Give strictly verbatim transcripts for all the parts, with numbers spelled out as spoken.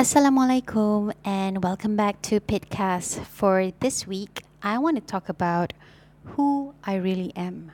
Assalamualaikum and welcome back to Pitcast. For this week, I want to talk about who I really am.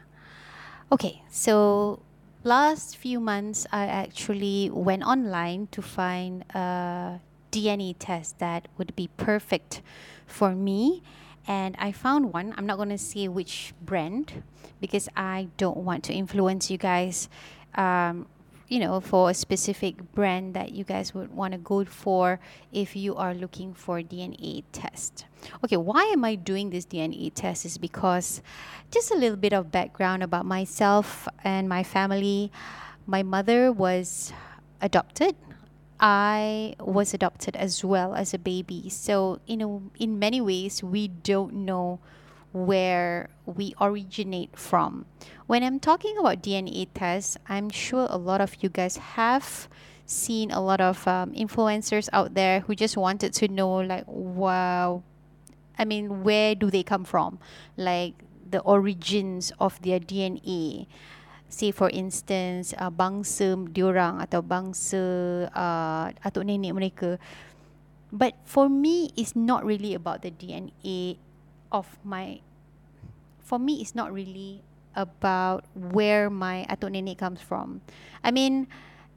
Okay, so last few months, I actually went online to find a D N A test that would be perfect for me. And I found one. I'm not going to say which brand because I don't want to influence you guys um, you know, for a specific brand that you guys would want to go for if you are looking for D N A test. Okay, why am I doing this D N A test is because just a little bit of background about myself and my family. My mother was adopted. I was adopted as well as a baby. So, you know, in many ways, we don't know where we originate from. When I'm talking about D N A tests, I'm sure a lot of you guys have seen a lot of um, influencers out there who just wanted to know, like, wow, I mean, where do they come from? Like the origins of their D N A. Say for instance, uh, bangsa diorang atau bangsa uh, atuk nenek mereka. But for me, it's not really about the D N A of my for me it's not really about where my atuk nenek comes from. I mean,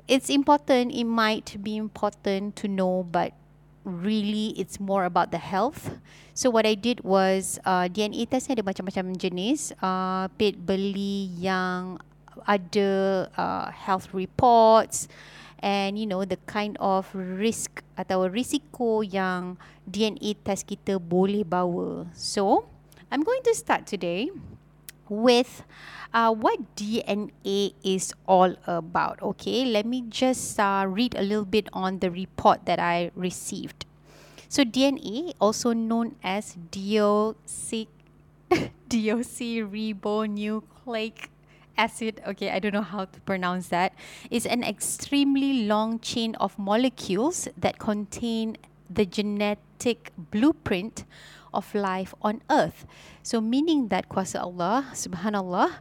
it's important, it might be important to know, but really it's more about the health. So what I did was uh, D N A test ada macam-macam jenis. Uh, Pit beli yang ada uh, health reports and you know the kind of risk atau risiko yang D N A test kita boleh bawa. So, I'm going to start today with uh, what D N A is all about. Okay, let me just uh, read a little bit on the report that I received. So, D N A, also known as deoxy- deoxyribonucleic acid, okay, I don't know how to pronounce that, is an extremely long chain of molecules that contain the genetic blueprint of life on Earth. So meaning that, kuasa Allah, subhanallah,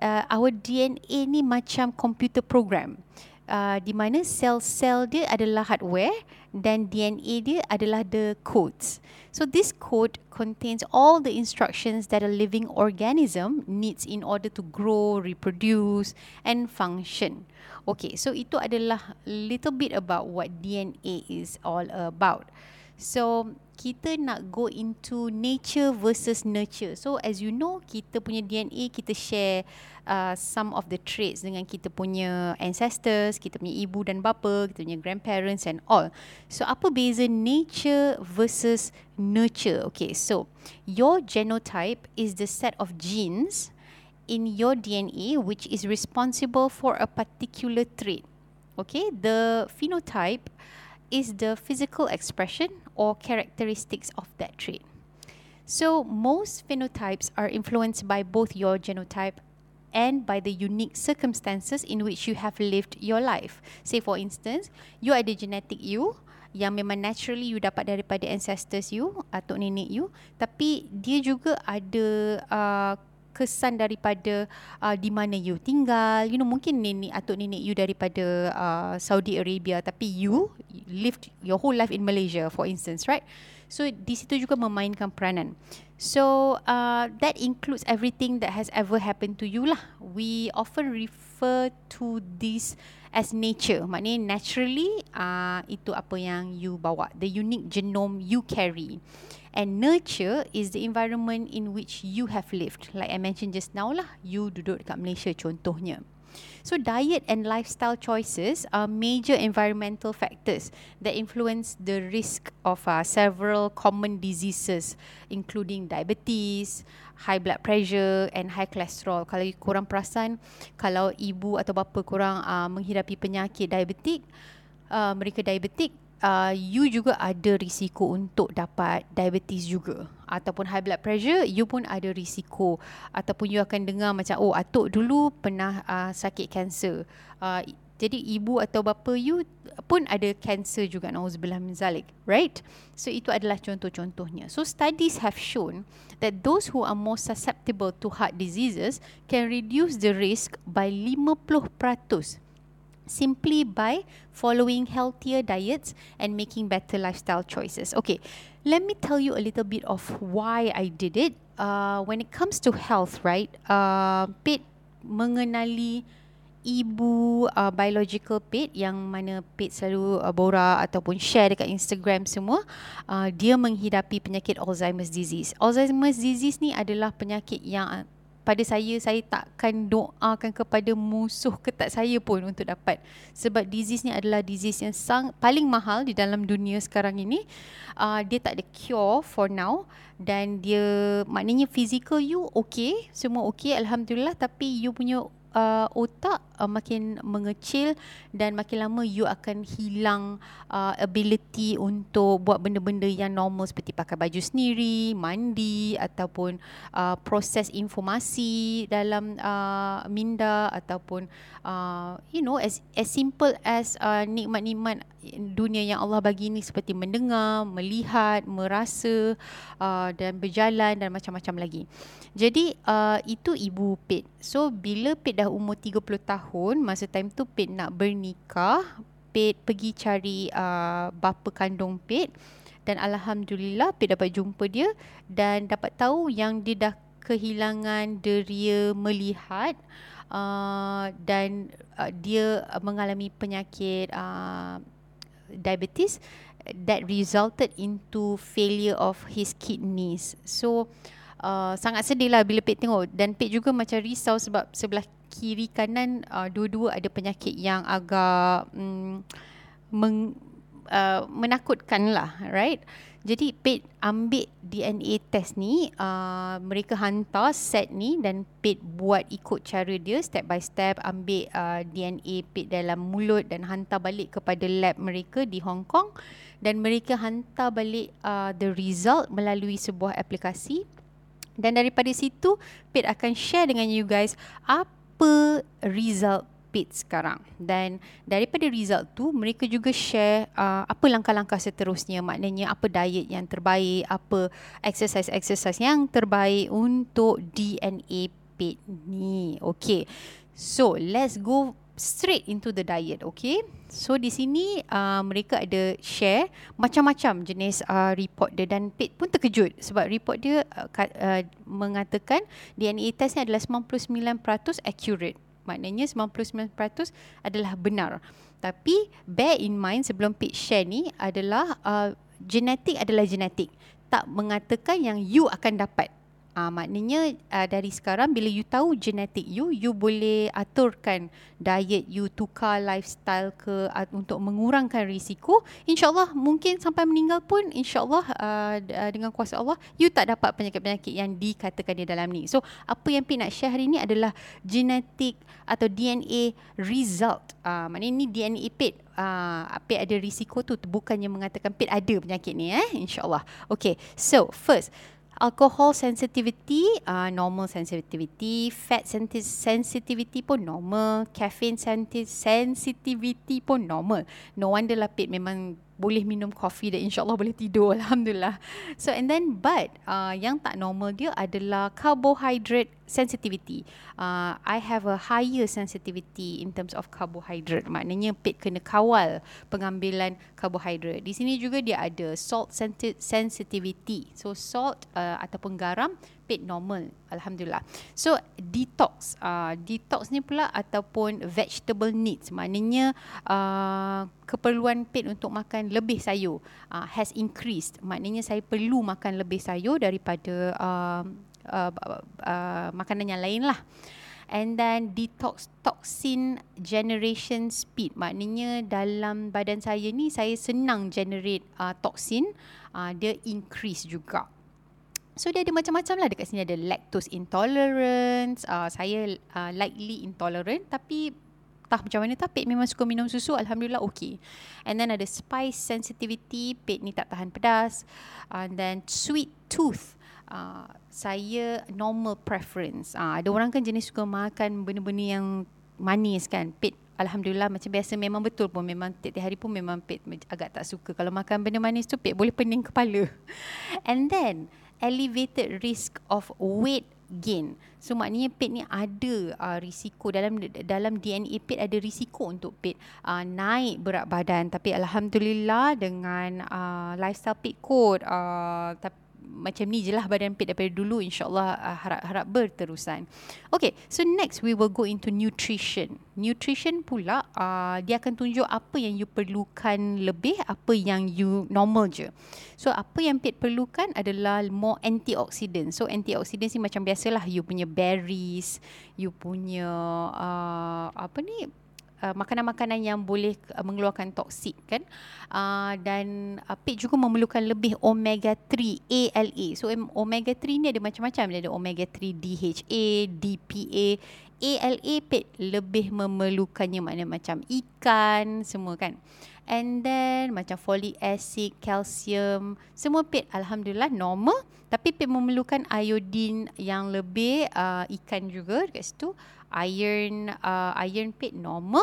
uh, our D N A ni macam computer program. Uh, di mana sel-sel dia adalah hardware dan D N A dia adalah the codes. So this code contains all the instructions that a living organism needs in order to grow, reproduce and function. Okay, so itu adalah little bit about what D N A is all about. So kita nak go into nature versus nurture. So as you know, kita punya D N A, kita share Uh, some of the traits dengan kita punya ancestors, kita punya ibu dan bapa, kita punya grandparents and all. So apa beza nature versus nurture? Okay, so your genotype is the set of genes in your D N A which is responsible for a particular trait. Okay, the phenotype is the physical expression or characteristics of that trait. So most phenotypes are influenced by both your genotype and by the unique circumstances in which you have lived your life. Say for instance, you ada genetic you yang memang naturally you dapat daripada ancestors you, atuk nenek you, tapi dia juga ada uh, kesan daripada uh, di mana you tinggal. You know, mungkin nenek atuk nenek you daripada uh, Saudi Arabia, tapi you lived your whole life in Malaysia for instance, right? So di situ juga memainkan peranan. So uh, that includes everything that has ever happened to you lah. We often refer to this as nature. Maknanya naturally uh, itu apa yang you bawa, the unique genome you carry. And nurture is the environment in which you have lived. Like I mentioned just now lah, you duduk dekat Malaysia contohnya. So diet and lifestyle choices are major environmental factors that influence the risk of uh, several common diseases including diabetes, high blood pressure and high cholesterol. Kalau korang perasan, kalau ibu atau bapa korang uh, menghidapi penyakit diabetik, uh, mereka diabetik, Uh, you juga ada risiko untuk dapat diabetes juga. Ataupun high blood pressure, you pun ada risiko. Ataupun you akan dengar macam, oh atuk dulu pernah uh, sakit kanser. Uh, jadi ibu atau bapa you pun ada kanser juga, na'udzubillah min zalik, right? So itu adalah contoh-contohnya. So studies have shown that those who are more susceptible to heart diseases can reduce the risk by fifty peratus simply by following healthier diets and making better lifestyle choices. Okay, let me tell you a little bit of why I did it. Uh, when it comes to health, right, uh, Pit mengenali ibu uh, biological Pit yang mana Pit selalu uh, borak ataupun share dekat Instagram semua, uh, dia menghidapi penyakit Alzheimer's disease. Alzheimer's disease ni adalah penyakit yang pada saya, saya takkan doakan kepada musuh ketat saya pun untuk dapat. Sebab disease ni adalah disease yang sang, paling mahal di dalam dunia sekarang ini. Uh, dia tak ada cure for now. Dan dia, maknanya physical you okay, semua okay, Alhamdulillah. Tapi you punya Uh, otak uh, makin mengecil dan makin lama you akan hilang uh, ability untuk buat benda-benda yang normal seperti pakai baju sendiri, mandi ataupun uh, proses informasi dalam uh, minda ataupun uh, you know, as, as simple as uh, nikmat-nikmat dunia yang Allah bagi ni seperti mendengar, melihat, merasa uh, dan berjalan dan macam-macam lagi. Jadi uh, itu ibu Pit. So bila Pit dah umur tiga puluh tahun, masa time tu Pit nak bernikah, Pit pergi cari uh, bapa kandung Pit dan Alhamdulillah Pit dapat jumpa dia dan dapat tahu yang dia dah kehilangan deria melihat uh, dan uh, dia mengalami penyakit uh, diabetes that resulted into failure of his kidneys. So Uh, sangat sedih lah bila Pit tengok. Dan Pit juga macam risau sebab sebelah kiri kanan uh, dua-dua ada penyakit yang agak um, meng, uh, menakutkan lah, right? Jadi Pit ambil D N A test ni, uh, mereka hantar set ni dan Pit buat ikut cara dia step by step, ambil uh, D N A Pit dalam mulut dan hantar balik kepada lab mereka di Hong Kong dan mereka hantar balik uh, the result melalui sebuah aplikasi. Dan daripada situ, Pit akan share dengan you guys apa result Pit sekarang. Dan daripada result tu, mereka juga share uh, apa langkah-langkah seterusnya. Maknanya apa diet yang terbaik, apa exercise-exercise yang terbaik untuk D N A Pit ni. Okay, so let's go straight into the diet, okay? So di sini uh, mereka ada share macam-macam jenis uh, report dia dan Pit pun terkejut sebab report dia uh, uh, mengatakan D N A test ni adalah sembilan puluh sembilan peratus accurate. Maknanya sembilan puluh sembilan peratus adalah benar. Tapi bear in mind sebelum Pit share ni adalah uh, genetik adalah genetik. Tak mengatakan yang you akan dapat. Uh, maknanya uh, dari sekarang bila you tahu genetik you, you boleh aturkan diet you, tukar lifestyle ke uh, untuk mengurangkan risiko. InsyaAllah mungkin sampai meninggal pun InsyaAllah uh, uh, dengan kuasa Allah you tak dapat penyakit-penyakit yang dikatakan di dalam ni. So apa yang Pit nak share hari ni adalah genetik atau D N A result. uh, Maknanya ni D N A Pit. Uh, Pit ada risiko tu, bukannya mengatakan Pit ada penyakit ni, eh? InsyaAllah. Okay, so first, alcohol sensitivity, uh, normal sensitivity, fat sensitivity pun normal, caffeine sensitivity pun normal. No wonder lah Pit memang boleh minum kopi dan insyaAllah boleh tidur, Alhamdulillah. So and then but uh, yang tak normal dia adalah carbohydrate sensitivity. Uh, I have a higher sensitivity in terms of carbohydrate. Maknanya Pit kena kawal pengambilan carbohydrate. Di sini juga dia ada salt sensitivity. So salt uh, ataupun garam, Pit normal, Alhamdulillah. So detox. Uh, detox ni pula ataupun vegetable needs. Maknanya uh, keperluan Pit untuk makan lebih sayur uh, has increased. Maknanya saya perlu makan lebih sayur daripada Uh, Uh, uh, uh, makanan yang lain lah. And then detox toxin generation speed. Maknanya dalam badan saya ni saya senang generate uh, toksin, uh, dia increase juga. So dia ada macam-macam lah. Dekat sini ada lactose intolerance, uh, saya uh, likely intolerant tapi tak macam mana tak, Pit memang suka minum susu, Alhamdulillah okey. And then ada spice sensitivity, Pit ni tak tahan pedas. And then sweet tooth, uh, saya normal preference. Uh, ada orang kan jenis suka makan benda-benda yang manis kan, Pit Alhamdulillah macam biasa memang betul pun memang tiap-tiap hari pun memang Pit agak tak suka kalau makan benda manis tu, Pit boleh pening kepala. And then elevated risk of weight gain. So maknanya P E T ni ada uh, risiko dalam dalam D N A P E T ada risiko untuk P E T uh, naik berat badan. Tapi alhamdulillah dengan uh, lifestyle P E T code uh, tapi macam ni je lah badan P E T daripada dulu, insyaAllah uh, harap, harap berterusan. Okay, so next we will go into nutrition. Nutrition pula, uh, dia akan tunjuk apa yang you perlukan lebih, apa yang you normal je. So, apa yang P E T perlukan adalah more antioxidant. So, antioxidant ni macam biasalah, you punya berries, you punya uh, apa ni, Uh, makanan-makanan yang boleh uh, mengeluarkan toksik kan, uh, dan uh, P E T juga memerlukan lebih omega three A L A. So um, omega three ni ada macam-macam, dia ada omega three D H A, D P A. A L A P E T lebih memerlukannya, maknanya macam ikan semua kan. And then macam folic acid, calcium, semua P E T alhamdulillah normal. Tapi P E T memerlukan iodine yang lebih, uh, ikan juga dekat situ. Iron, uh, iron P E T normal.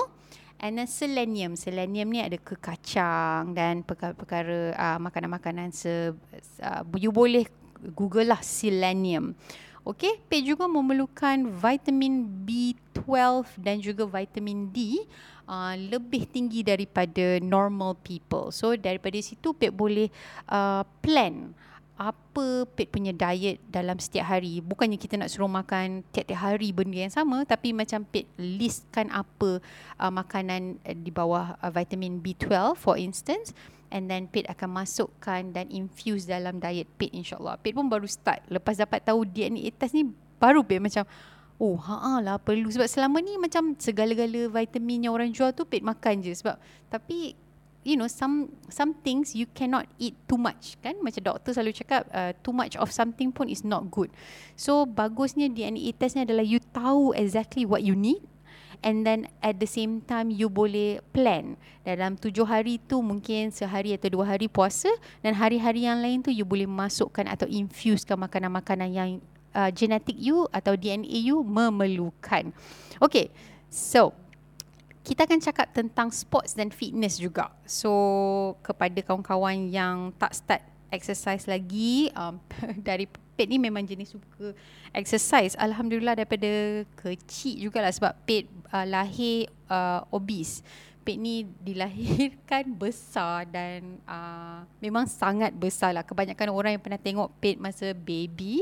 And then selenium. Selenium ni ada ke kacang dan perkara-perkara uh, makanan-makanan se, uh, you boleh google lah selenium. Okey, P E T juga memerlukan vitamin B twelve dan juga vitamin D uh, lebih tinggi daripada normal people. So daripada situ P E T boleh uh, plan apa P E T punya diet dalam setiap hari. Bukannya kita nak suruh makan tiap-tiap hari benda yang sama, tapi macam P E T listkan apa uh, makanan uh, di bawah uh, vitamin B twelve for instance. And then P E T akan masukkan dan infuse dalam diet P E T, insyaAllah. P E T pun baru start. Lepas dapat tahu D N A test ni, baru P E T macam, oh haa lah perlu. Sebab selama ni macam segala-gala vitamin yang orang jual tu P E T makan je. Sebab tapi you know, some some things you cannot eat too much kan. Macam doktor selalu cakap uh, too much of something pun is not good. So bagusnya D N A test ni adalah you tahu exactly what you need. And then at the same time you boleh plan. Dalam tujuh hari tu mungkin sehari atau dua hari puasa, dan hari-hari yang lain tu you boleh masukkan atau infusekan makanan-makanan yang uh, genetik you atau D N A you memerlukan. Okay, so kita akan cakap tentang sports dan fitness juga. So kepada kawan-kawan yang tak start exercise lagi, um, dari P E T ni memang jenis suka exercise. Alhamdulillah daripada kecil jugalah, sebab P E T uh, lahir uh, obese. P E T ni dilahirkan besar dan uh, memang sangat besar lah. Kebanyakan orang yang pernah tengok P E T masa baby,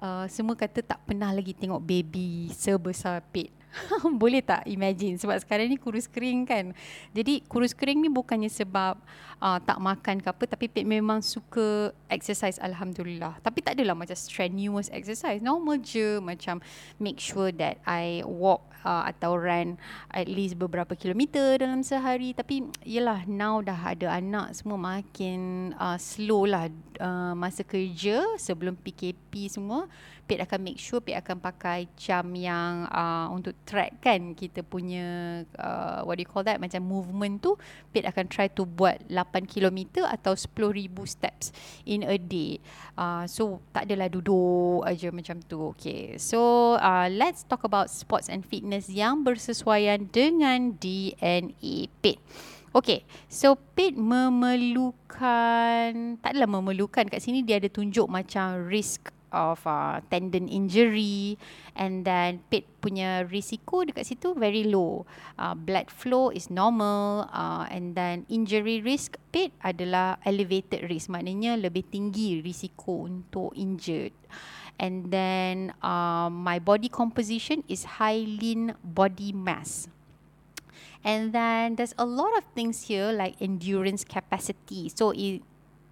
uh, semua kata tak pernah lagi tengok baby sebesar P E T. Boleh tak imagine? Sebab sekarang ni kurus kering kan. Jadi kurus kering ni bukannya sebab uh, tak makan ke apa, tapi P E T memang suka exercise alhamdulillah. Tapi tak adalah macam strenuous exercise, normal je. Macam make sure that I walk uh, atau run at least beberapa kilometer dalam sehari. Tapi yelah, now dah ada anak semua makin uh, slow lah uh, masa kerja. Sebelum P K P semua P E T akan make sure, P E T akan pakai jam yang uh, untuk track kan kita punya uh, what do you call that, macam movement tu. P E T akan try to buat lapan kilometer atau sepuluh ribu steps in a day. Uh, so tak adalah duduk aja macam tu. Okay, so uh, let's talk about sports and fitness yang bersesuaian dengan D N A P E T. Okay, so P E T memerlukan, tak adalah memerlukan, kat sini dia ada tunjuk macam risk of uh, tendon injury, and then P E T punya risiko dekat situ very low. Uh, blood flow is normal, uh, and then injury risk P E T adalah elevated risk, maknanya lebih tinggi risiko untuk injured. And then uh, my body composition is high lean body mass. And then there's a lot of things here like endurance capacity. So it,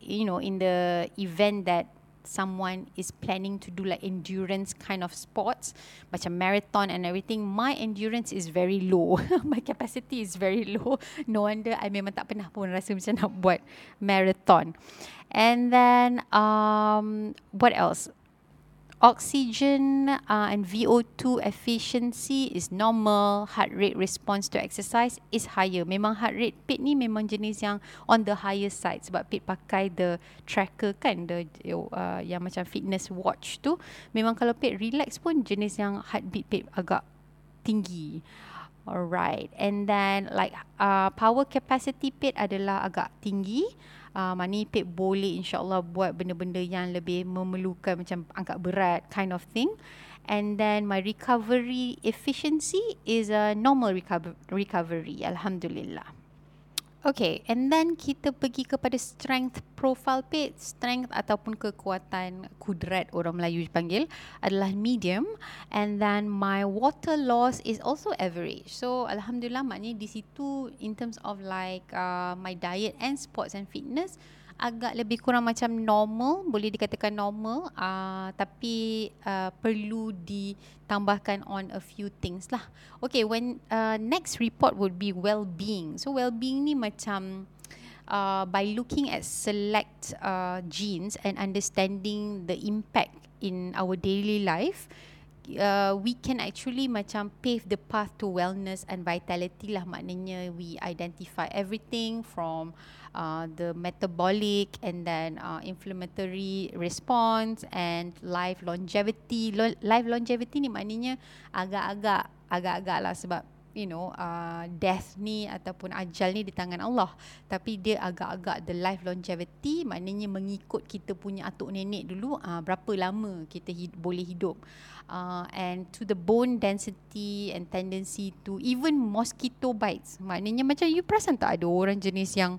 you know, in the event that someone is planning to do like endurance kind of sports macam marathon and everything, my endurance is very low. My capacity is very low. No wonder I memang tak pernah pun rasa macam nak buat marathon. And then um, what else? Oxygen uh, and V O two efficiency is normal. Heart rate response to exercise is higher. Memang heart rate P E T ni memang jenis yang on the higher side, sebab P E T pakai the tracker kan, the uh, yang macam fitness watch tu. Memang kalau P E T relax pun jenis yang heartbeat P E T agak tinggi. Alright, and then like uh, power capacity Pit adalah agak tinggi. Uh, maknanya Pit boleh insyaAllah buat benda-benda yang lebih memerlukan macam angkat berat kind of thing. And then my recovery efficiency is a normal reco- recovery. Alhamdulillah. Okay, and then kita pergi kepada strength profile Pit. Strength ataupun kekuatan kudrat orang Melayu panggil adalah medium. And then my water loss is also average. So Alhamdulillah, maknanya di situ in terms of like uh, my diet and sports and fitness agak lebih kurang macam normal. Boleh dikatakan normal, uh, tapi uh, perlu ditambahkan on a few things lah. Okay, when uh, next report would be well-being. So well-being ni macam Uh, by looking at select uh, genes and understanding the impact in our daily life, uh, we can actually macam pave the path to wellness and vitality lah. Maknanya we identify everything from uh, the metabolic and then uh, inflammatory response and life longevity. Lo- life longevity ni maknanya agak-agak, agak-agak lah sebab you know, uh, death ni ataupun ajal ni di tangan Allah. Tapi dia agak-agak the life longevity, maknanya mengikut kita punya atuk nenek dulu, uh, berapa lama kita hid- boleh hidup. Uh, and to the bone density and tendency to even mosquito bites. Maknanya macam you perasan tak ada orang jenis yang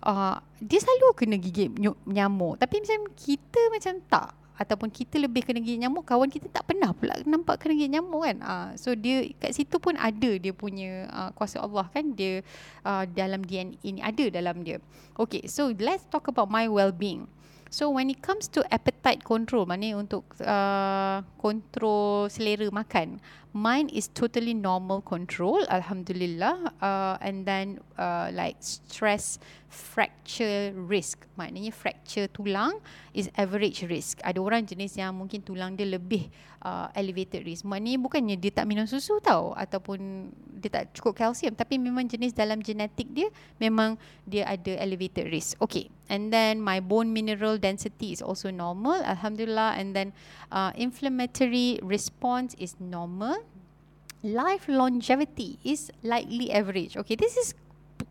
uh, dia selalu kena gigit nyamuk. Tapi macam kita macam tak. Ataupun kita lebih kena gigit nyamuk, kawan kita tak pernah pula nampak kena gigit nyamuk kan. Uh, so dia kat situ pun ada dia punya uh, kuasa Allah kan, dia uh, dalam D N A ni ada dalam dia. Okay, so let's talk about my well-being. So when it comes to appetite control, maknanya untuk uh, kontrol selera makan, mine is totally normal control, Alhamdulillah. Uh, and then uh, like stress fracture risk, maknanya fracture tulang is average risk. Ada orang jenis yang mungkin tulang dia lebih uh, elevated risk. Maknanya bukannya dia tak minum susu tau, ataupun dia tak cukup kalsium, tapi memang jenis dalam genetik dia memang dia ada elevated risk. Okay, and then my bone mineral density is also normal, Alhamdulillah. And then uh, inflammatory response is normal. Life longevity is likely average. Okay, this is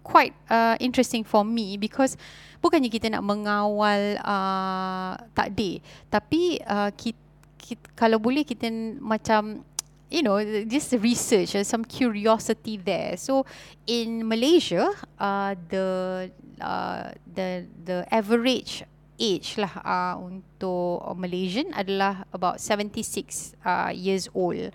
quite uh, interesting for me because bukannya kita nak mengawal uh, takdir, tapi uh, kita, kita, kalau boleh kita macam you know, just research and some curiosity there. So in Malaysia, uh, the uh, the the average age lah uh, untuk Malaysian adalah about seventy-six uh, years old.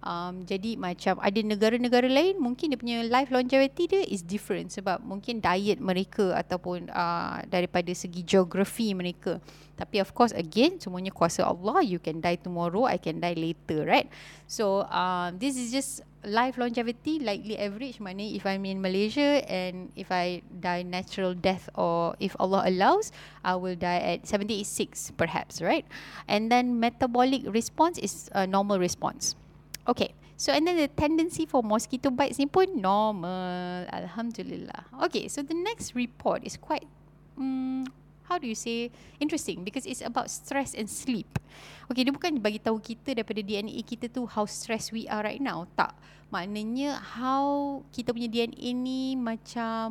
Um, jadi macam ada negara-negara lain mungkin dia punya life longevity dia is different sebab mungkin diet mereka ataupun uh, daripada segi geografi mereka. Tapi of course again semuanya kuasa Allah. You can die tomorrow, I can die later, right? So um, this is just life longevity likely average. Maknanya if I'm in Malaysia and if I die natural death or if Allah allows, I will die at seventy-six perhaps, right? And then metabolic response is a normal response. Okay, so and then the tendency for mosquito bites ni pun normal, Alhamdulillah. Okay, so the next report is quite, um, how do you say, interesting because it's about stress and sleep. Okay, dia bukan bagi tahu kita daripada D N A kita tu how stressed we are right now, tak. Maknanya how kita punya D N A ni macam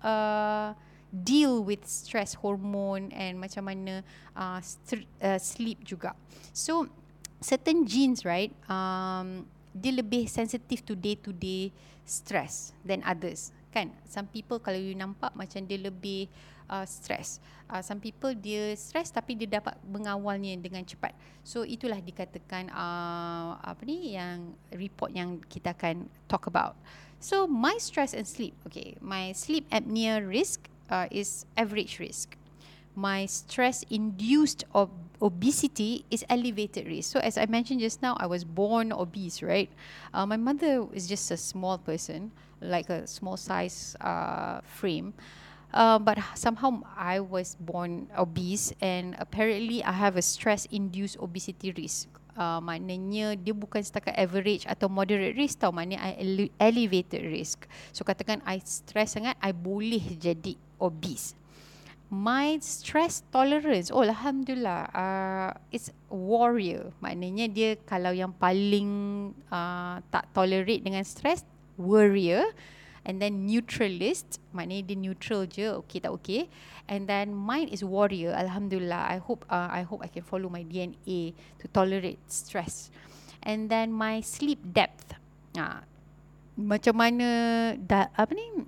uh, deal with stress hormone and macam mana uh, st- uh, sleep juga. So certain genes, right, um, dia lebih sensitive to day-to-day stress than others, kan? Some people kalau you nampak macam dia lebih uh, stress. Uh, some people dia stress tapi dia dapat mengawalnya dengan cepat. So itulah dikatakan uh, apa ni yang report yang kita akan talk about. So my stress and sleep. Okay, my sleep apnea risk uh, is average risk. My stress-induced ob- obesity is elevated risk. So as I mentioned just now, I was born obese, right? Uh, my mother is just a small person, like a small size uh, frame. Uh, but somehow I was born obese and apparently I have a stress-induced obesity risk. Uh, maknanya dia bukan setakat average atau moderate risk tau, maknanya I ele- elevated risk. So katakan I stress sangat, I boleh jadi obese. My stress tolerance, oh Alhamdulillah, uh, it's warrior. Maknanya dia kalau yang paling uh, tak tolerate dengan stress worrier. And then neutralist, maknanya dia neutral je, okay tak okay. And then mine is warrior, alhamdulillah. I hope uh, I hope I can follow my D N A to tolerate stress. And then my sleep depth. Ah, macam mana da, apa ni?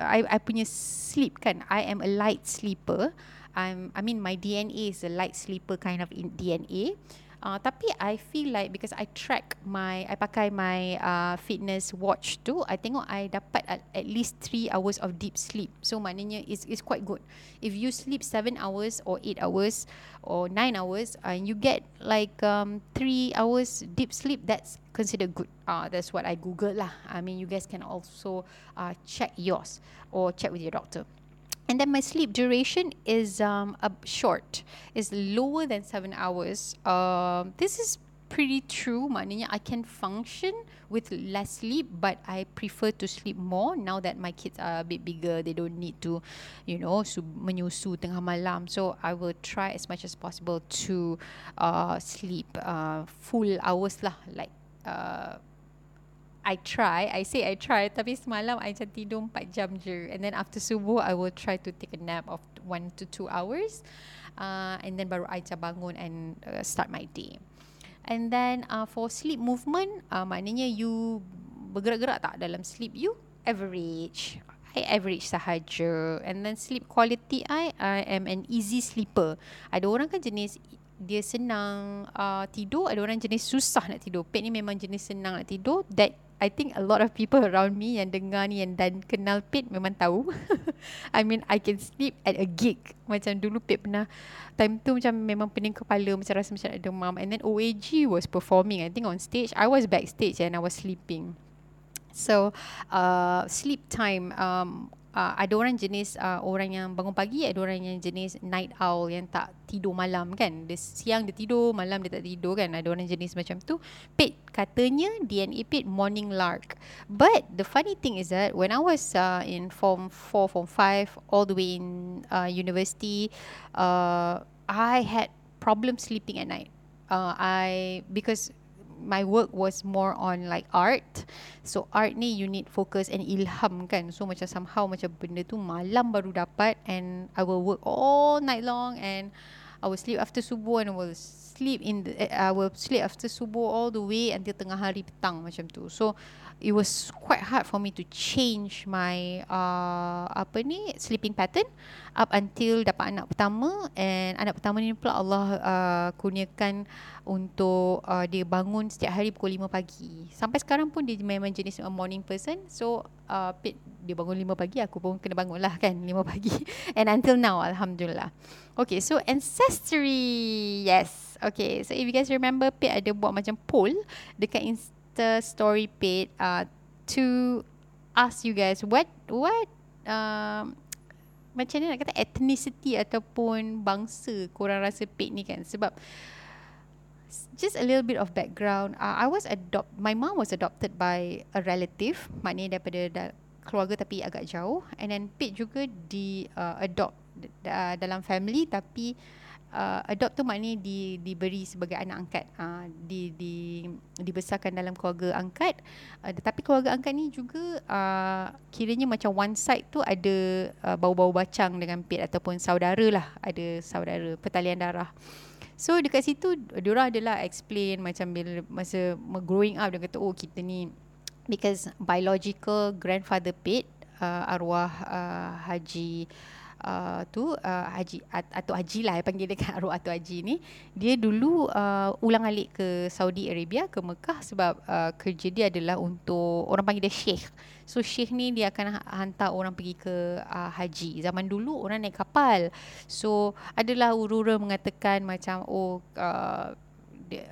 I I punya sleep kan. I am a light sleeper. I'm I mean my D N A is a light sleeper kind of in D N A. Uh, tapi I feel like because I track my, I pakai my uh, fitness watch tu, I tengok I dapat at, at least three hours of deep sleep. So maknanya it's, it's quite good. If you sleep seven hours or eight hours or nine hours and uh, you get like um, three hours deep sleep, that's considered good. Uh, that's what I googled lah. I mean you guys can also uh, check yours or check with your doctor. And then my sleep duration is um uh, short. It's lower than seven hours. Uh, this is pretty true. Maknanya I can function with less sleep, but I prefer to sleep more now that my kids are a bit bigger. They don't need to, you know, su- menyusu tengah malam. So I will try as much as possible to uh, sleep uh, full hours lah. Like uh, I try, I say I try, tapi semalam I macam tidur empat jam je. And then after subuh, I will try to take a nap of one to two hours. Uh, and then baru I macam bangun and uh, start my day. And then uh, for sleep movement, uh, maknanya you bergerak-gerak tak dalam sleep you? Average. I average sahaja. And then sleep quality, I, I am an easy sleeper. Ada orang kan jenis dia senang uh, tidur, ada orang jenis susah nak tidur. Pet ni memang jenis senang nak tidur. That I think a lot of people around me yang dengar ni yang dan kenal Pet memang tahu. I mean I can sleep at a gig. Macam dulu Pet pernah time tu macam memang pening kepala, macam rasa macam ada demam. And then O A G was performing, I think on stage. I was backstage and I was sleeping. So uh, sleep time, um, Uh, ada orang jenis uh, orang yang bangun pagi, ada orang yang jenis night owl yang tak tidur malam kan. Dia siang dia tidur, malam dia tak tidur kan. Ada orang jenis macam tu. Pet katanya D N A Pet morning lark. But the funny thing is that when I was uh, in form four, form five, all the way in uh, university, uh, I had problem sleeping at night. Uh, I because my work was more on like art. So art ni you need focus and ilham kan. So macam somehow macam benda tu malam baru dapat. And I will work all night long and I will sleep after subuh and I will sleep in the, I will sleep after subuh all the way until tengah hari petang macam tu. So it was quite hard for me to change my uh, apa ni sleeping pattern up until dapat anak pertama. And anak pertama ni pula Allah uh, kurniakan untuk uh, dia bangun setiap hari pukul lima pagi. Sampai sekarang pun dia memang jenis morning person. So uh, Pit, dia bangun lima pagi, aku pun kena bangun lah kan lima pagi. And until now alhamdulillah. Okay, so ancestry. Yes. Okay, so if you guys remember, Pit ada buat macam poll dekat Instagram story page uh, to ask you guys what what um, macam ni nak kata ethnicity ataupun bangsa korang rasa page ni kan. Sebab just a little bit of background, uh, I was adopt my mom was adopted by a relative, maknanya daripada da- keluarga tapi agak jauh. And then page juga di uh, adopt da- dalam family, tapi Uh, adopt tu maknanya di, diberi sebagai anak angkat, uh, di, di, dibesarkan dalam keluarga angkat. uh, Tapi keluarga angkat ni juga uh, kiranya macam one side tu ada uh, bau-bau bacang dengan Pit ataupun saudara lah. Ada saudara, pertalian darah. So dekat situ diorang adalah explain macam bila masa growing up dia kata oh kita ni because biological grandfather Pit uh, arwah uh, Haji Uh, tu uh, Haji Atuk Haji lah, saya panggil dia kan, arwah Atuk Haji ni. Dia dulu uh, ulang-alik ke Saudi Arabia, ke Mekah, sebab uh, kerja dia adalah untuk, orang panggil dia Sheikh. So Sheikh ni dia akan hantar orang pergi ke uh, Haji. Zaman dulu orang naik kapal. So adalah urura mengatakan macam oh uh,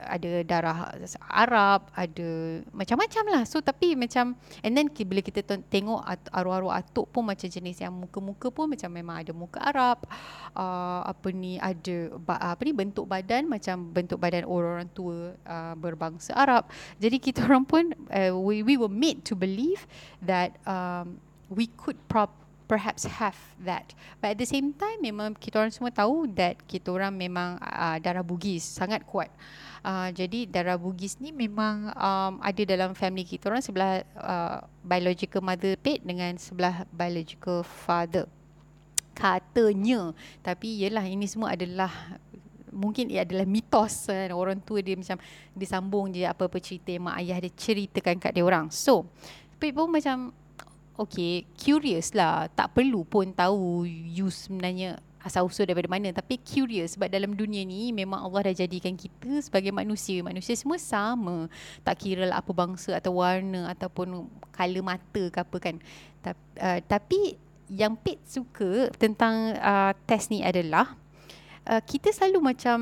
ada darah Arab, ada macam-macam lah. So tapi macam, and then bila kita tengok arwah-arwah atuk pun macam jenis yang muka-muka pun macam memang ada muka Arab. uh, Apa ni ada apa ni bentuk badan macam bentuk badan orang-orang tua uh, berbangsa Arab. Jadi kita orang pun uh, we, we were made to believe that um, we could prop perhaps have that. But at the same time, memang kita orang semua tahu that kita orang memang uh, darah Bugis sangat kuat. Uh, jadi darah Bugis ni memang um, ada dalam family kita orang, sebelah uh, biological mother Pit dengan sebelah biological father. Katanya, tapi yelah ini semua adalah, mungkin ia adalah mitos kan. Orang tua dia macam dia sambung je apa-apa cerita mak ayah dia ceritakan kat dia orang. So, Pit pun macam okay, curious lah. Tak perlu pun tahu you sebenarnya asal-usul daripada mana. Tapi curious sebab dalam dunia ni memang Allah dah jadikan kita sebagai manusia. Manusia semua sama. Tak kira lah apa bangsa atau warna ataupun colour mata ke apa kan. Ta- uh, tapi yang Pit suka tentang uh, test ni adalah uh, kita selalu macam,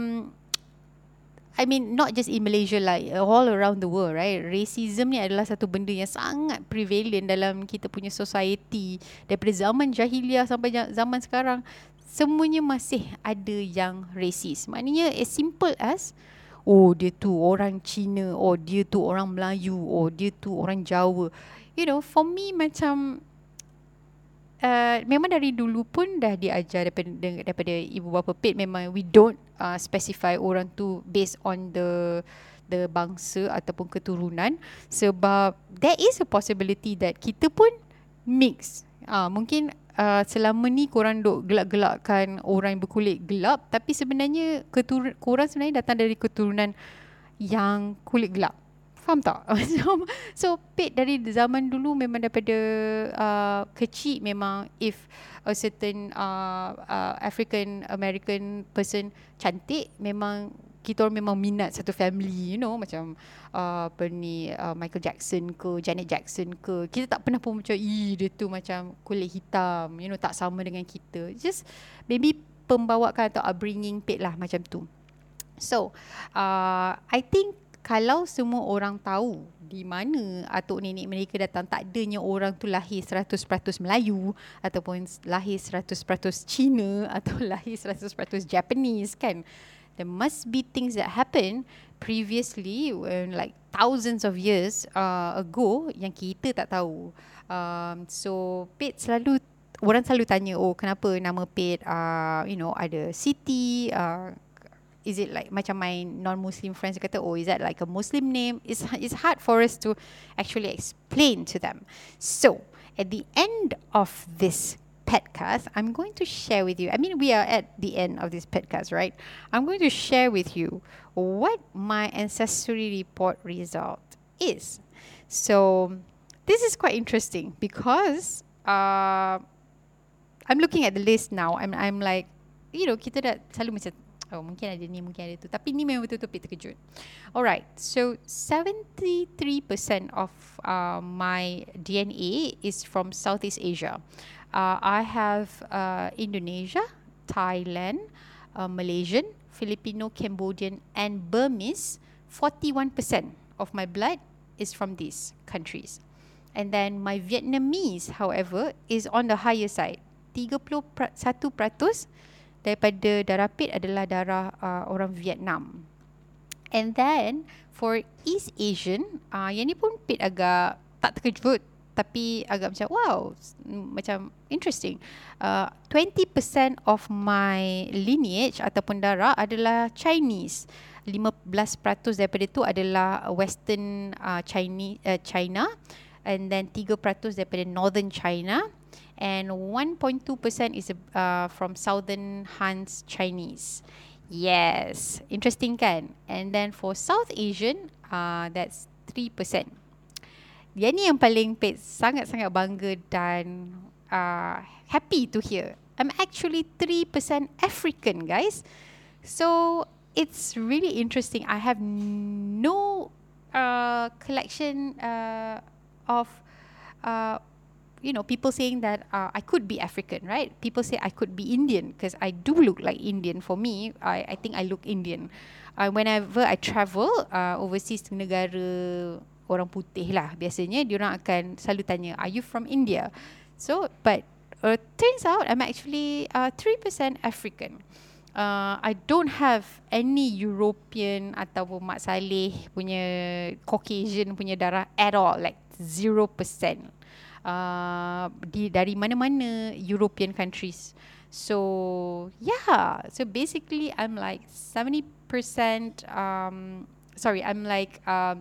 I mean not just in Malaysia lah, all around the world, right? Racism ni adalah satu benda yang sangat prevalent dalam kita punya society. Daripada zaman jahiliah sampai zaman sekarang, semuanya masih ada yang racist. Maknanya as simple as, oh dia tu orang Cina, oh dia tu orang Melayu, oh dia tu orang Jawa. You know, for me macam Uh, memang dari dulu pun dah diajar daripada, daripada ibu bapa Pit, memang we don't uh, specify orang tu based on the the bangsa ataupun keturunan, sebab there is a possibility that kita pun mix. Uh, mungkin uh, selama ni korang duk gelak-gelakkan orang yang berkulit gelap, tapi sebenarnya keturun, korang sebenarnya datang dari keturunan yang kulit gelap. Faham tak? So Pit dari zaman dulu memang daripada uh, kecil memang if a certain uh, uh, African American person cantik, memang kita orang memang minat satu family, you know, macam uh, apa ni uh, Michael Jackson ke Janet Jackson ke. Kita tak pernah pun macam ee dia tu macam kulit hitam, you know, tak sama dengan kita. Just maybe pembawakan atau upbringing Pit lah macam tu. So uh, I think kalau semua orang tahu di mana atuk nenek mereka datang, tak adanya orang tu lahir seratus peratus Melayu ataupun lahir seratus peratus Cina atau lahir seratus peratus Japanese kan. There must be things that happen previously when like thousands of years uh, ago yang kita tak tahu. Um, so Pit selalu, orang selalu tanya, oh kenapa nama Pit, uh, you know, ada city, uh, is it like macam my non-Muslim friends kata, oh is that like a Muslim name? It's it's hard for us to actually explain to them. So at the end of this podcast, I'm going to share with you. I mean, we are at the end of this podcast, right? I'm going to share with you what my ancestry report result is. So this is quite interesting because uh, I'm looking at the list now. I'm I'm like, you know, kita dah selalu macam, oh, mungkin ada ni, mungkin ada tu. Tapi ni memang betul-betul Pit terkejut. Alright, so seventy-three percent of uh, my D N A is from Southeast Asia. Uh, I have uh, Indonesia, Thailand, uh, Malaysian, Filipino, Cambodian and Burmese. forty-one percent of my blood is from these countries. And then my Vietnamese, however, is on the higher side. thirty-one percent daripada darah Pit adalah darah uh, orang Vietnam. And then for East Asian, uh, yang ni pun Pit agak tak terkejut, tapi agak macam wow, macam interesting. uh, twenty percent of my lineage ataupun darah adalah Chinese. fifteen percent daripada tu adalah Western uh, Chinese, uh, China. And then three percent daripada Northern China. And one point two percent is uh, from Southern Han Chinese. Yes, interesting kan? And then for South Asian, uh, that's three percent. Yang ni yang paling Pit sangat-sangat bangga dan uh, happy to hear. I'm actually three percent African, guys. So, it's really interesting. I have no uh, collection uh, of... Uh, you know, people saying that uh, I could be African, right? People say I could be Indian because I do look like Indian. For me, I, I think I look Indian. Uh, whenever I travel uh, overseas to negara orang putih lah, biasanya diorang akan selalu tanya, are you from India? So, but uh, turns out I'm actually uh, three percent African. Uh, I don't have any European ataupun Mat Saleh punya Caucasian punya darah at all, like zero percent. uh, di, dari mana-mana European countries. So yeah, so basically I'm like seventy percent um, sorry, I'm like uh,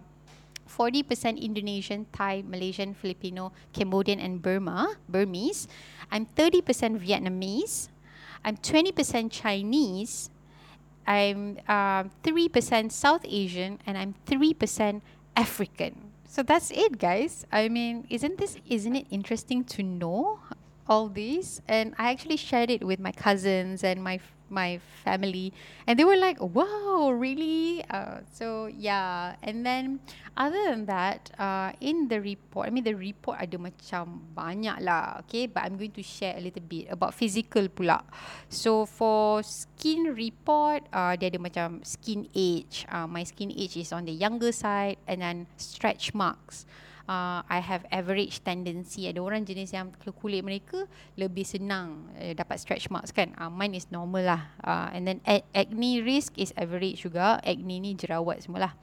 forty percent Indonesian, Thai, Malaysian, Filipino, Cambodian and Burma, Burmese. I'm thirty percent Vietnamese. I'm twenty percent Chinese. I'm uh, three percent South Asian and I'm three percent African. So that's it, guys. I mean, isn't this isn't it interesting to know all these? And I actually shared it with my cousins and my my family, and they were like, "Wow, really?" Uh, so yeah. And then other than that, uh, in the report, I mean the report ada macam banyak lah, okay. But I'm going to share a little bit about physical pula. So for skin report, uh, dia ada macam skin age. Uh, my skin age is on the younger side, and then stretch marks. Uh, I have average tendency. Ada orang jenis yang kulit mereka lebih senang uh, dapat stretch marks kan. Uh, mine is normal lah. Uh, and then a- acne risk is average juga. Acne ni jerawat semualah.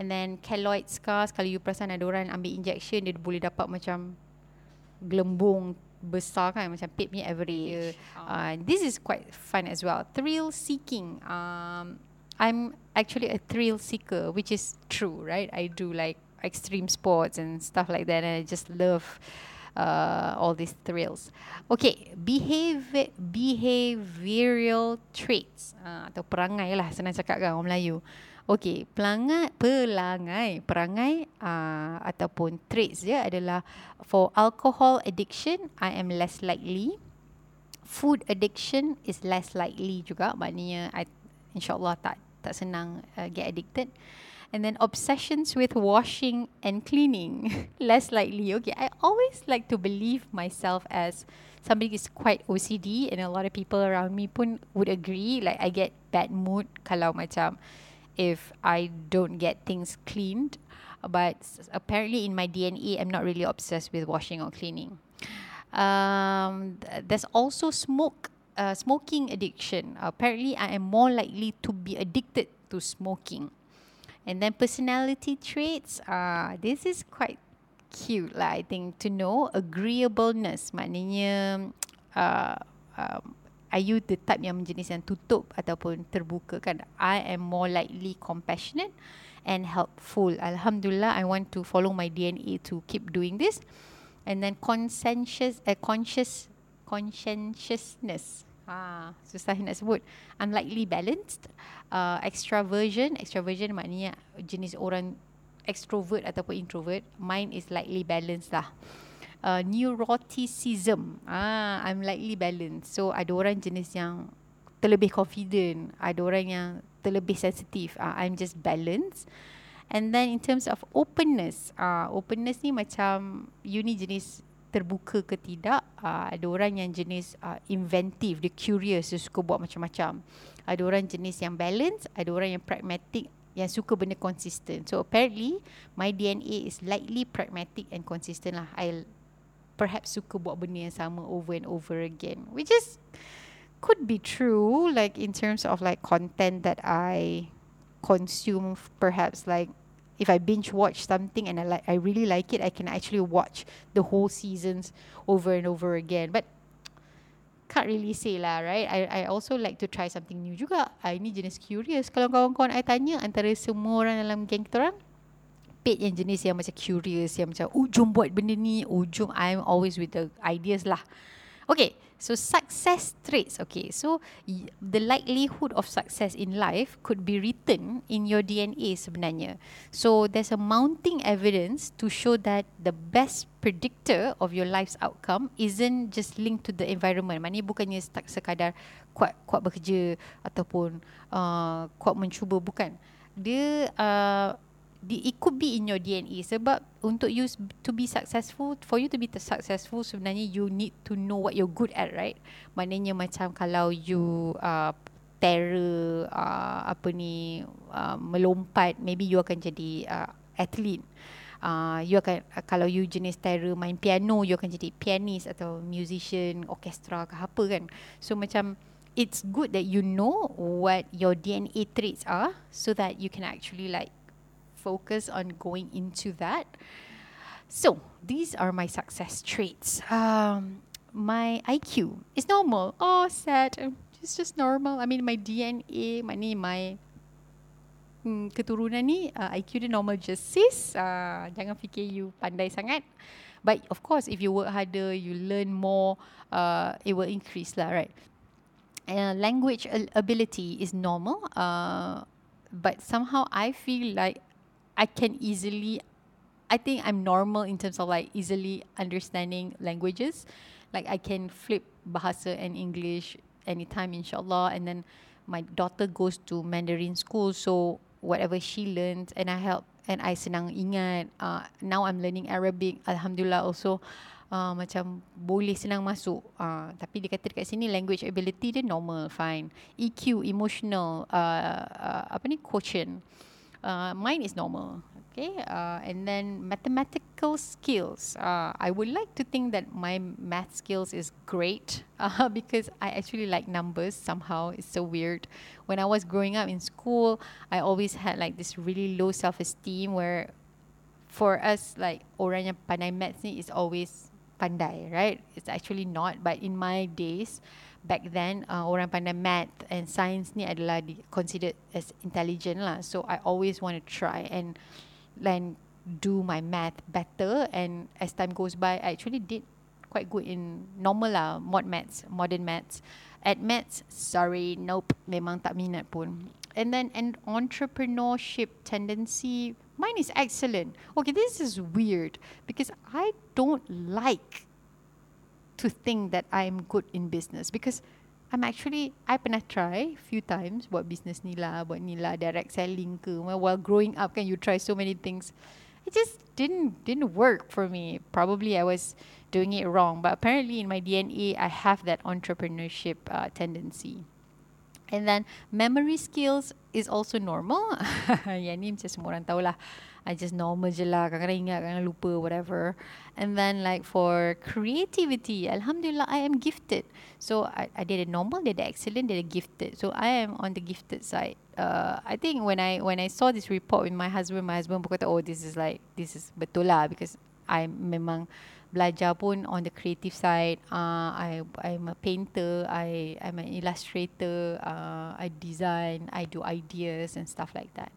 And then keloid scars. Kalau you perasan ada orang ambil injection, dia boleh dapat macam gelembung besar kan. Macam pip ni average. Uh, this is quite fun as well. Thrill seeking. Um, I'm actually a thrill seeker, which is true, right? I do like extreme sports and stuff like that, and I just love uh, all these thrills. Okay, behavior, behavioral traits uh, atau perangai lah, senang cakap kan orang Melayu. Okay, pelangai, pelangai, perangai uh, ataupun traits dia adalah for alcohol addiction, I am less likely. Food addiction is less likely juga, maknanya I, insyaAllah tak tak senang uh, get addicted. And then obsessions with washing and cleaning, less likely. Okay, I always like to believe myself as somebody is quite O C D, and a lot of people around me pun would agree. Like I get bad mood kalau macam if I don't get things cleaned. But apparently in my D N A, I'm not really obsessed with washing or cleaning. Um, th- there's also smoke, uh, smoking addiction. Uh, apparently, I am more likely to be addicted to smoking. And then personality traits, uh, this is quite cute lah, I think, to know. Agreeableness, maknanya uh, um, are you the type yang jenis yang tutup ataupun terbuka kan? I am more likely compassionate and helpful. Alhamdulillah, I want to follow my D N A to keep doing this. And then conscientious, uh, conscious, conscientiousness. Ah, susah nak sebut. I'm likely balanced. Uh, extraversion. Extraversion maknanya jenis orang extrovert ataupun introvert. Mine is likely balanced lah. Uh, neuroticism. Ah, I'm likely balanced. So, ada orang jenis yang terlebih confident. Ada orang yang terlebih sensitive. Uh, I'm just balanced. And then in terms of openness. Uh, openness ni macam you ni jenis terbuka ke tidak, uh, ada orang yang jenis uh, inventive, dia curious, dia suka buat macam-macam. Ada orang jenis yang balance, ada orang yang pragmatic, yang suka benda consistent. So apparently, my D N A is likely pragmatic and consistent lah. I perhaps suka buat benda yang sama over and over again, which is could be true, like in terms of like content that I consume, perhaps like if I binge watch something and I like, I really like it, I can actually watch the whole seasons over and over again. But can't really say lah, right? I I also like to try something new juga. I ni jenis curious. Kalau kawan-kawan I tanya antara semua orang dalam geng kita orang, Pet yang jenis yang macam curious, yang macam, oh jom buat benda ni, oh jom. I'm always with the ideas lah. Okay, so success traits. Okay, so y- the likelihood of success in life could be written in your D N A sebenarnya. So there's a mounting evidence to show that the best predictor of your life's outcome isn't just linked to the environment. Maknanya bukannya tak sekadar kuat kuat bekerja ataupun uh, kuat mencuba, bukan. Dia uh, it could be in your D N A sebab untuk you to be successful, for you to be successful sebenarnya you need to know what you're good at, right? Maknanya macam kalau you uh, terror uh, apa ni uh, melompat, maybe you akan jadi uh, athlete. Uh, you akan uh, kalau you jenis terror main piano, you akan jadi pianist atau musician, orkestra ke apa kan. So macam it's good that you know what your D N A traits are so that you can actually like focus on going into that. So these are my success traits. Um, my I Q is normal. Oh, sad. It's just normal. I mean, my D N A, my ni, my hmm, keturunan ni, uh, I Q dia normal je, sis. Uh, jangan fikir you pandai sangat. But of course, if you work harder, you learn more, uh, it will increase lah, right? Uh, language ability is normal. Uh, but somehow I feel like I can easily, I think I'm normal in terms of like easily understanding languages. Like I can flip Bahasa and English anytime, inshallah. And then my daughter goes to Mandarin school, so whatever she learns, and I help, and I senang ingat. Uh, now I'm learning Arabic, alhamdulillah also. Uh, macam boleh senang masuk. Uh, tapi dia kata dekat sini language ability dia normal, fine. E Q, emotional, uh, uh, apa ni, quotient. Uh, mine is normal. Okay, uh, and then mathematical skills. Uh, I would like to think that my math skills is great uh, because I actually like numbers somehow. It's so weird. When I was growing up in school, I always had like this really low self-esteem where for us, like, orang yang pandai maths ni is always pandai, right? It's actually not. But in my days, back then, uh, orang pandai math and science ni adalah di- considered as intelligent lah. So I always want to try and and do my math better, and as time goes by I actually did quite good in normal lah, mod maths, modern maths. At maths, sorry, nope, memang tak minat pun. And then an entrepreneurship tendency, mine is excellent. Okay, this is weird because I don't like to think that I'm good in business, because I'm actually, I pernah try few times buat business ni lah, buat ni lah, direct selling ke. While growing up kan, you try so many things. It just didn't didn't work for me. Probably I was doing it wrong. But apparently in my D N A, I have that entrepreneurship uh, tendency. And then memory skills is also normal. Yang ni macam semua orang tahulah. I just normal je lah. Kadang-kadang ingat, kadang-kadang lupa, whatever. And then like for creativity, alhamdulillah, I am gifted. So I, I did a normal, did a excellent, did a gifted. So I am on the gifted side. Uh, I think when I when I saw this report with my husband, my husband berkata, oh, this is like, this is betul lah, because I memang belajar pun on the creative side. Uh, I I'm a painter. I I'm an illustrator. Uh, I design. I do ideas and stuff like that.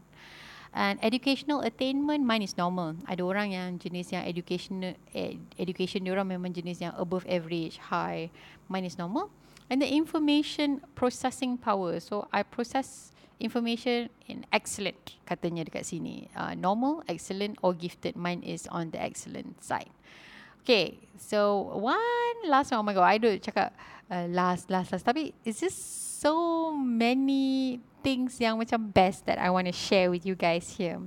And educational attainment, mine is normal. Ada orang yang jenis yang educational, ed, education diorang memang jenis yang above average, high. Mine is normal. And the information processing power. So I process information in excellent, katanya dekat sini. Uh, normal, excellent or gifted. Mine is on the excellent side. Okay, so one last one. Oh my God, I do cakap uh, last, last, last. Tapi it's just so many things yang macam best that I want to share with you guys here.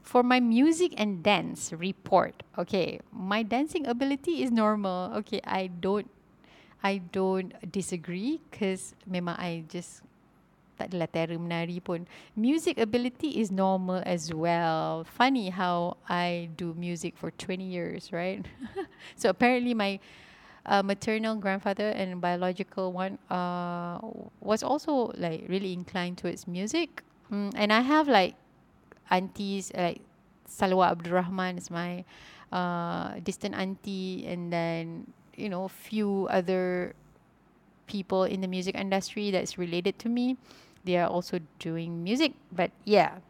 For my music and dance report, okay, my dancing ability is normal. Okay, I don't, I don't disagree because memang I just tak adalah terror menari pun. Music ability is normal as well. Funny how I do music for twenty years, right? So apparently my Uh, maternal grandfather and biological one uh, was also like really inclined towards music. Mm, and I have like aunties, like Salwa Abdurrahman is my uh, distant auntie, and then, you know, few other people in the music industry that's related to me. They are also doing music, but yeah.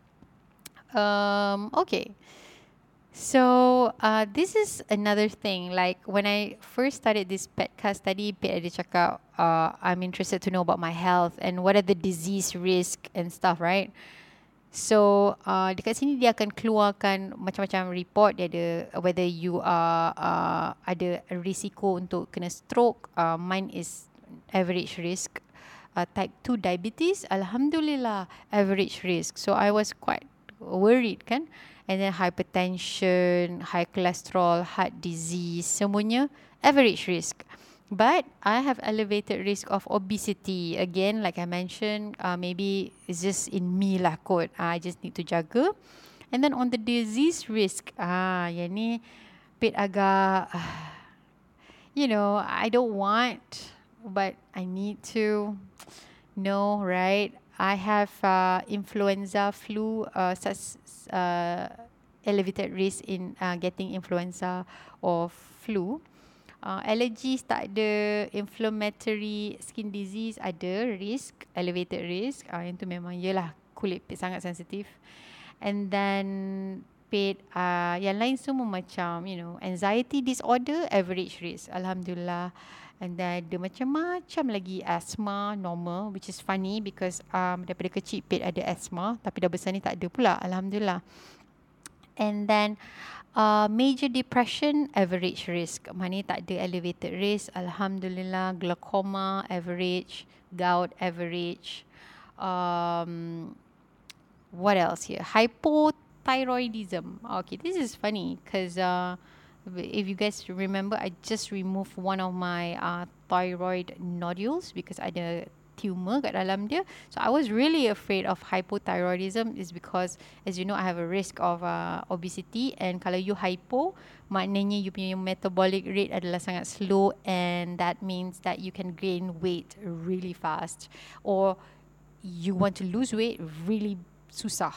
Um, okay. So, uh, this is another thing. Like, when I first started this podcast tadi, Pit ada cakap, uh, I'm interested to know about my health and what are the disease risk and stuff, right? So, uh, dekat sini dia akan keluarkan macam-macam report. Dia ada whether you are uh, ada risiko untuk kena stroke. Uh, mine is average risk. Uh, type two diabetes, alhamdulillah, average risk. So, I was quite worried, kan? And then hypertension, high cholesterol, heart disease, semuanya average risk. But I have elevated risk of obesity. Again, like I mentioned, uh, maybe it's just in me lah kot. Uh, I just need to jaga. And then on the disease risk, ah, yang ni Pit agak, uh, you know, I don't want, but I need to know, right? I have uh, influenza, flu, uh, sus- uh, elevated risk in uh, getting influenza or flu. Uh, allergies tak ada, inflammatory skin disease ada risk, elevated risk. Uh, yang tu memang yelah, kulit pit sangat sensitif. And then pit, uh, yang lain semua macam, you know, anxiety disorder, average risk. Alhamdulillah. And then ada macam-macam lagi, asthma normal, which is funny because um, daripada kecil pit ada asthma, tapi dah besar ni tak ada pula, alhamdulillah. And then uh, major depression, average risk. Mana tak ada elevated risk, alhamdulillah. Glaucoma, average. Gout, average. Um, what else here? Hypothyroidism. Okay, this is funny because uh, if you guys remember, I just removed one of my uh, thyroid nodules because I had a tumor kat dalam dia. So I was really afraid of hypothyroidism is because, as you know, I have a risk of uh, obesity, and kalau you hypo, maknanya you punya metabolic rate adalah sangat slow, and that means that you can gain weight really fast, or you want to lose weight really susah.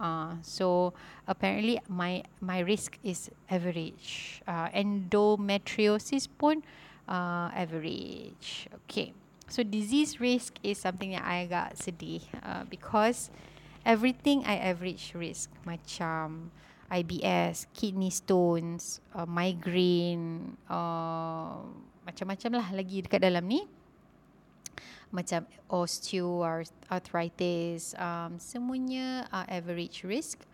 Uh, so apparently my my risk is average. Uh, endometriosis pun uh, average. Okay. So disease risk is something yang I agak sedih uh, because everything I average risk, macam I B S, kidney stones, uh, migraine, uh, macam-macam lah lagi dekat dalam ni. Macam osteoarthritis, um, semuanya uh, average risk.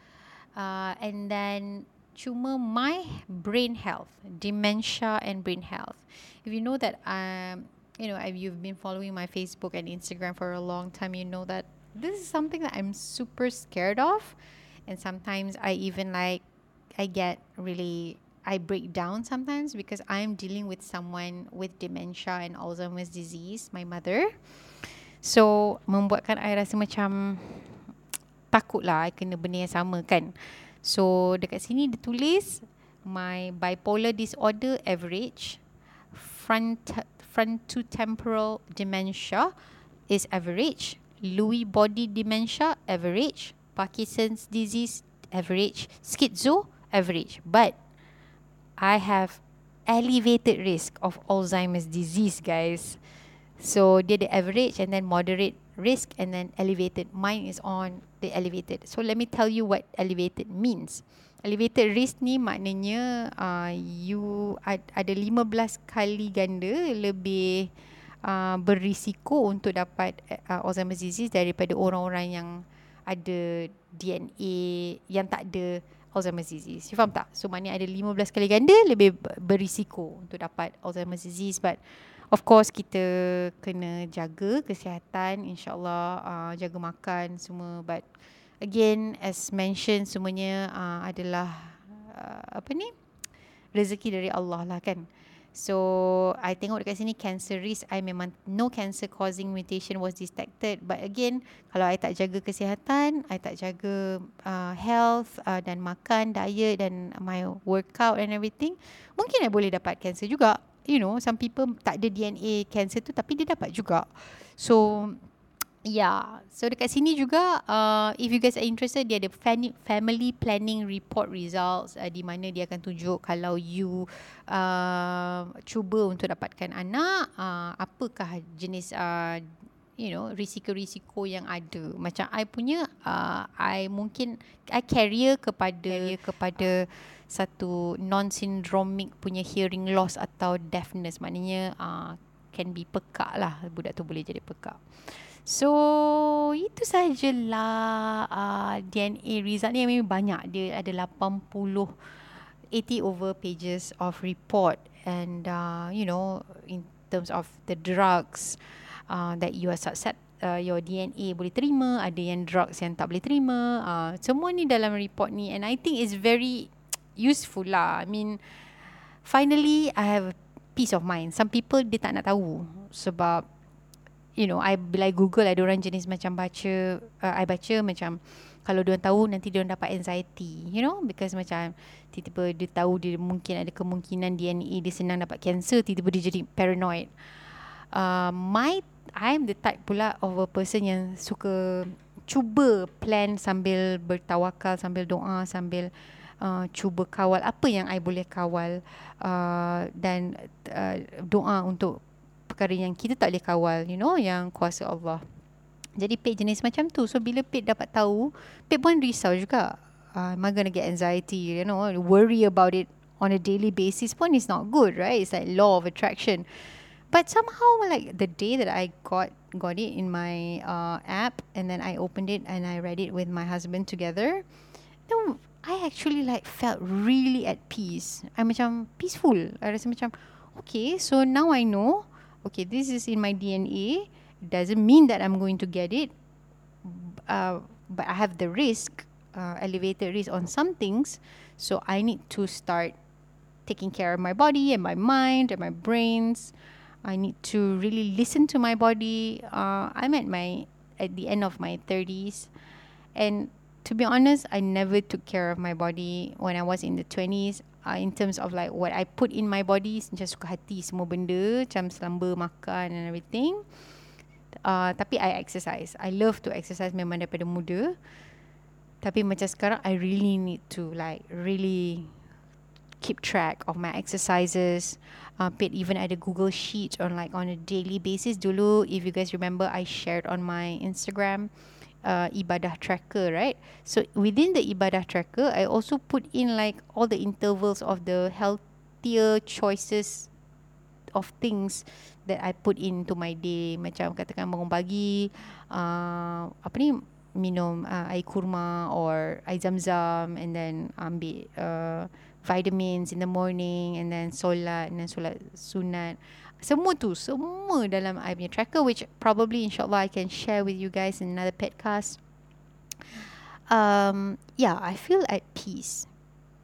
Uh, and then cuma my brain health, dementia and brain health. If you know that, um, you know, if you've been following my Facebook and Instagram for a long time, you know that this is something that I'm super scared of. And sometimes I even like, I get really... I break down sometimes because I'm dealing with someone with dementia and Alzheimer's disease, my mother. So, membuatkan I rasa macam takut lah I kena benda yang sama kan. So, dekat sini dia tulis, my bipolar disorder average, front, frontotemporal dementia is average, Lewy body dementia average, Parkinson's disease average, schizo average. But I have elevated risk of Alzheimer's disease, guys. So, dia the average and then moderate risk and then elevated. Mine is on the elevated. So, let me tell you what elevated means. Elevated risk ni maknanya uh, you ad- ada lima belas kali ganda lebih uh, berisiko untuk dapat uh, Alzheimer's disease daripada orang-orang yang ada D N A yang tak ada Alzheimer's disease. You faham tak? So, maknanya ada lima belas kali ganda lebih berisiko untuk dapat Alzheimer's disease. But, of course, kita kena jaga kesihatan. InsyaAllah, uh, jaga makan semua. But, again, as mentioned, semuanya uh, adalah, uh, apa ni? Rezeki dari Allah lah kan? So, I tengok dekat sini, cancer risk, I memang no cancer causing mutation was detected. But again, kalau I tak jaga kesihatan, I tak jaga uh, health uh, dan makan, diet dan my workout and everything, mungkin I boleh dapat cancer juga. You know, some people tak ada D N A cancer tu tapi dia dapat juga. So, yeah. So, dekat sini juga, uh, if you guys are interested, dia ada family planning report results uh, di mana dia akan tunjuk kalau you uh, cuba untuk dapatkan anak, uh, apakah jenis, uh, you know, risiko-risiko yang ada. Macam I punya, uh, I mungkin, I carrier kepada carrier kepada satu non-syndromic punya hearing loss atau deafness. Maknanya, uh, can be pekak lah. Budak tu boleh jadi pekak. So, itu sahajalah uh, D N A result ni memang banyak. Dia ada eighty over pages of report. And, uh, you know, in terms of the drugs uh, that you are suscept, uh, your D N A boleh terima. Ada yang drugs yang tak boleh terima. Uh, semua ni dalam report ni. And I think it's very useful lah. I mean, finally, I have peace of mind. Some people, dia tak nak tahu sebab, you know, I bila I Google ada orang jenis macam baca, uh, I baca macam kalau diorang tahu nanti diorang dapat anxiety, you know, because macam tiba-tiba dia tahu dia mungkin ada kemungkinan D N A dia senang dapat cancer, tiba-tiba dia jadi paranoid. Uh, my, I'm the type pula of a person yang suka cuba plan sambil bertawakal, sambil doa, sambil uh, cuba kawal apa yang I boleh kawal, uh, dan uh, doa untuk perkara yang kita tak boleh kawal, you know, yang kuasa Allah. Jadi Pit jenis macam tu. So bila Pit dapat tahu, Pit pun risau juga. Uh, am I going to get anxiety, you know, worry about it on a daily basis pun is not good, right? It's like law of attraction. But somehow, like the day that I got got it in my uh, app, and then I opened it and I read it with my husband together, then I actually like felt really at peace. I macam peaceful. I rasa macam, okay, so now I know, okay, this is in my D N A. It doesn't mean that I'm going to get it, uh, but I have the risk, uh, elevated risk on some things. So I need to start taking care of my body and my mind and my brains. I need to really listen to my body. Uh, I'm at my at the end of my thirties. And to be honest, I never took care of my body when I was in the twenties. Uh, in terms of like what I put in my body, macam suka hati semua benda, macam selamba, makan and everything. Uh, tapi I exercise. I love to exercise memang daripada muda. Tapi macam sekarang, I really need to like really keep track of my exercises. Uh, Pit even had a Google sheet on like on a daily basis. Dulu, if you guys remember, I shared on my Instagram uh, ibadah tracker, right? So within the ibadah tracker, I also put in like all the intervals of the healthier choices of things that I put into my day. Macam katakan bangun pagi, uh, apa ni? Minum uh, air kurma or air zam-zam, and then ambil uh, vitamins in the morning, and then solat, and then solat sunat. Semua tu, semua dalam I punya tracker, which probably insyaAllah I can share with you guys in another podcast. Um, yeah, I feel at peace.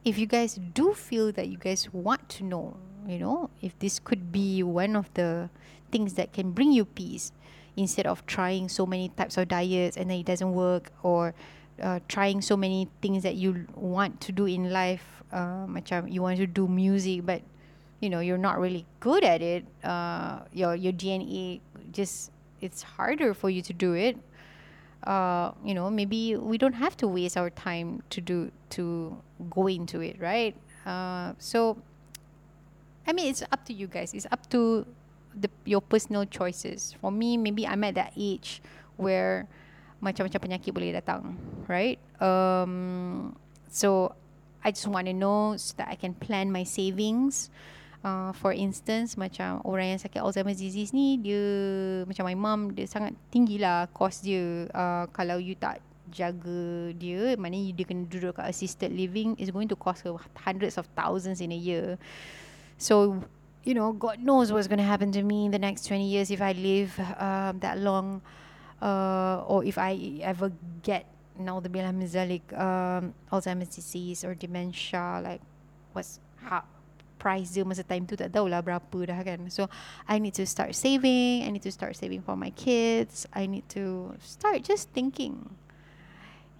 If you guys do feel that you guys want to know, you know, if this could be one of the things that can bring you peace, instead of trying so many types of diets and then it doesn't work, or uh, trying so many things that you want to do in life, uh, macam you want to do music but you know you're not really good at it, uh, your your D N A just, it's harder for you to do it, uh, you know, maybe we don't have to waste our time to do to go into it, right? Uh, so I mean, it's up to you guys, it's up to The, your personal choices. For me, maybe I'm at that age where macam-macam penyakit boleh datang, right? Um, so I just want to know so that I can plan my savings. Uh, for instance, macam orang yang sakit Alzheimer's disease ni, dia macam my mum, dia sangat tinggilah cost dia. Uh, kalau you tak jaga dia, maknanya dia kena duduk kat assisted living, is going to cost her hundreds of thousands in a year. So you know, God knows what's going to happen to me in the next twenty years if I live um, that long, uh, or if I ever get na'udzubillah min zalik, um, Alzheimer's disease or dementia. Like, what's how, price dia masa time tu tak tahulah berapa dah kan. So, I need to start saving. I need to start saving for my kids. I need to start just thinking.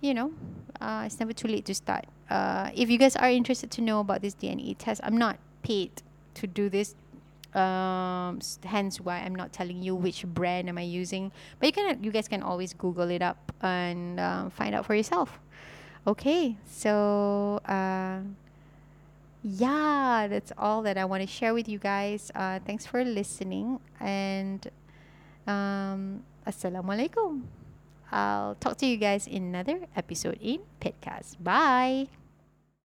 You know, uh, it's never too late to start. Uh, if you guys are interested to know about this D N A test, I'm not paid to do this, um, hence why I'm not telling you which brand am I using. But you can, you guys can always Google it up and uh, find out for yourself. Okay, so uh, yeah, that's all that I want to share with you guys. Uh, thanks for listening, and um, assalamualaikum. I'll talk to you guys in another episode in Pitcast. Bye.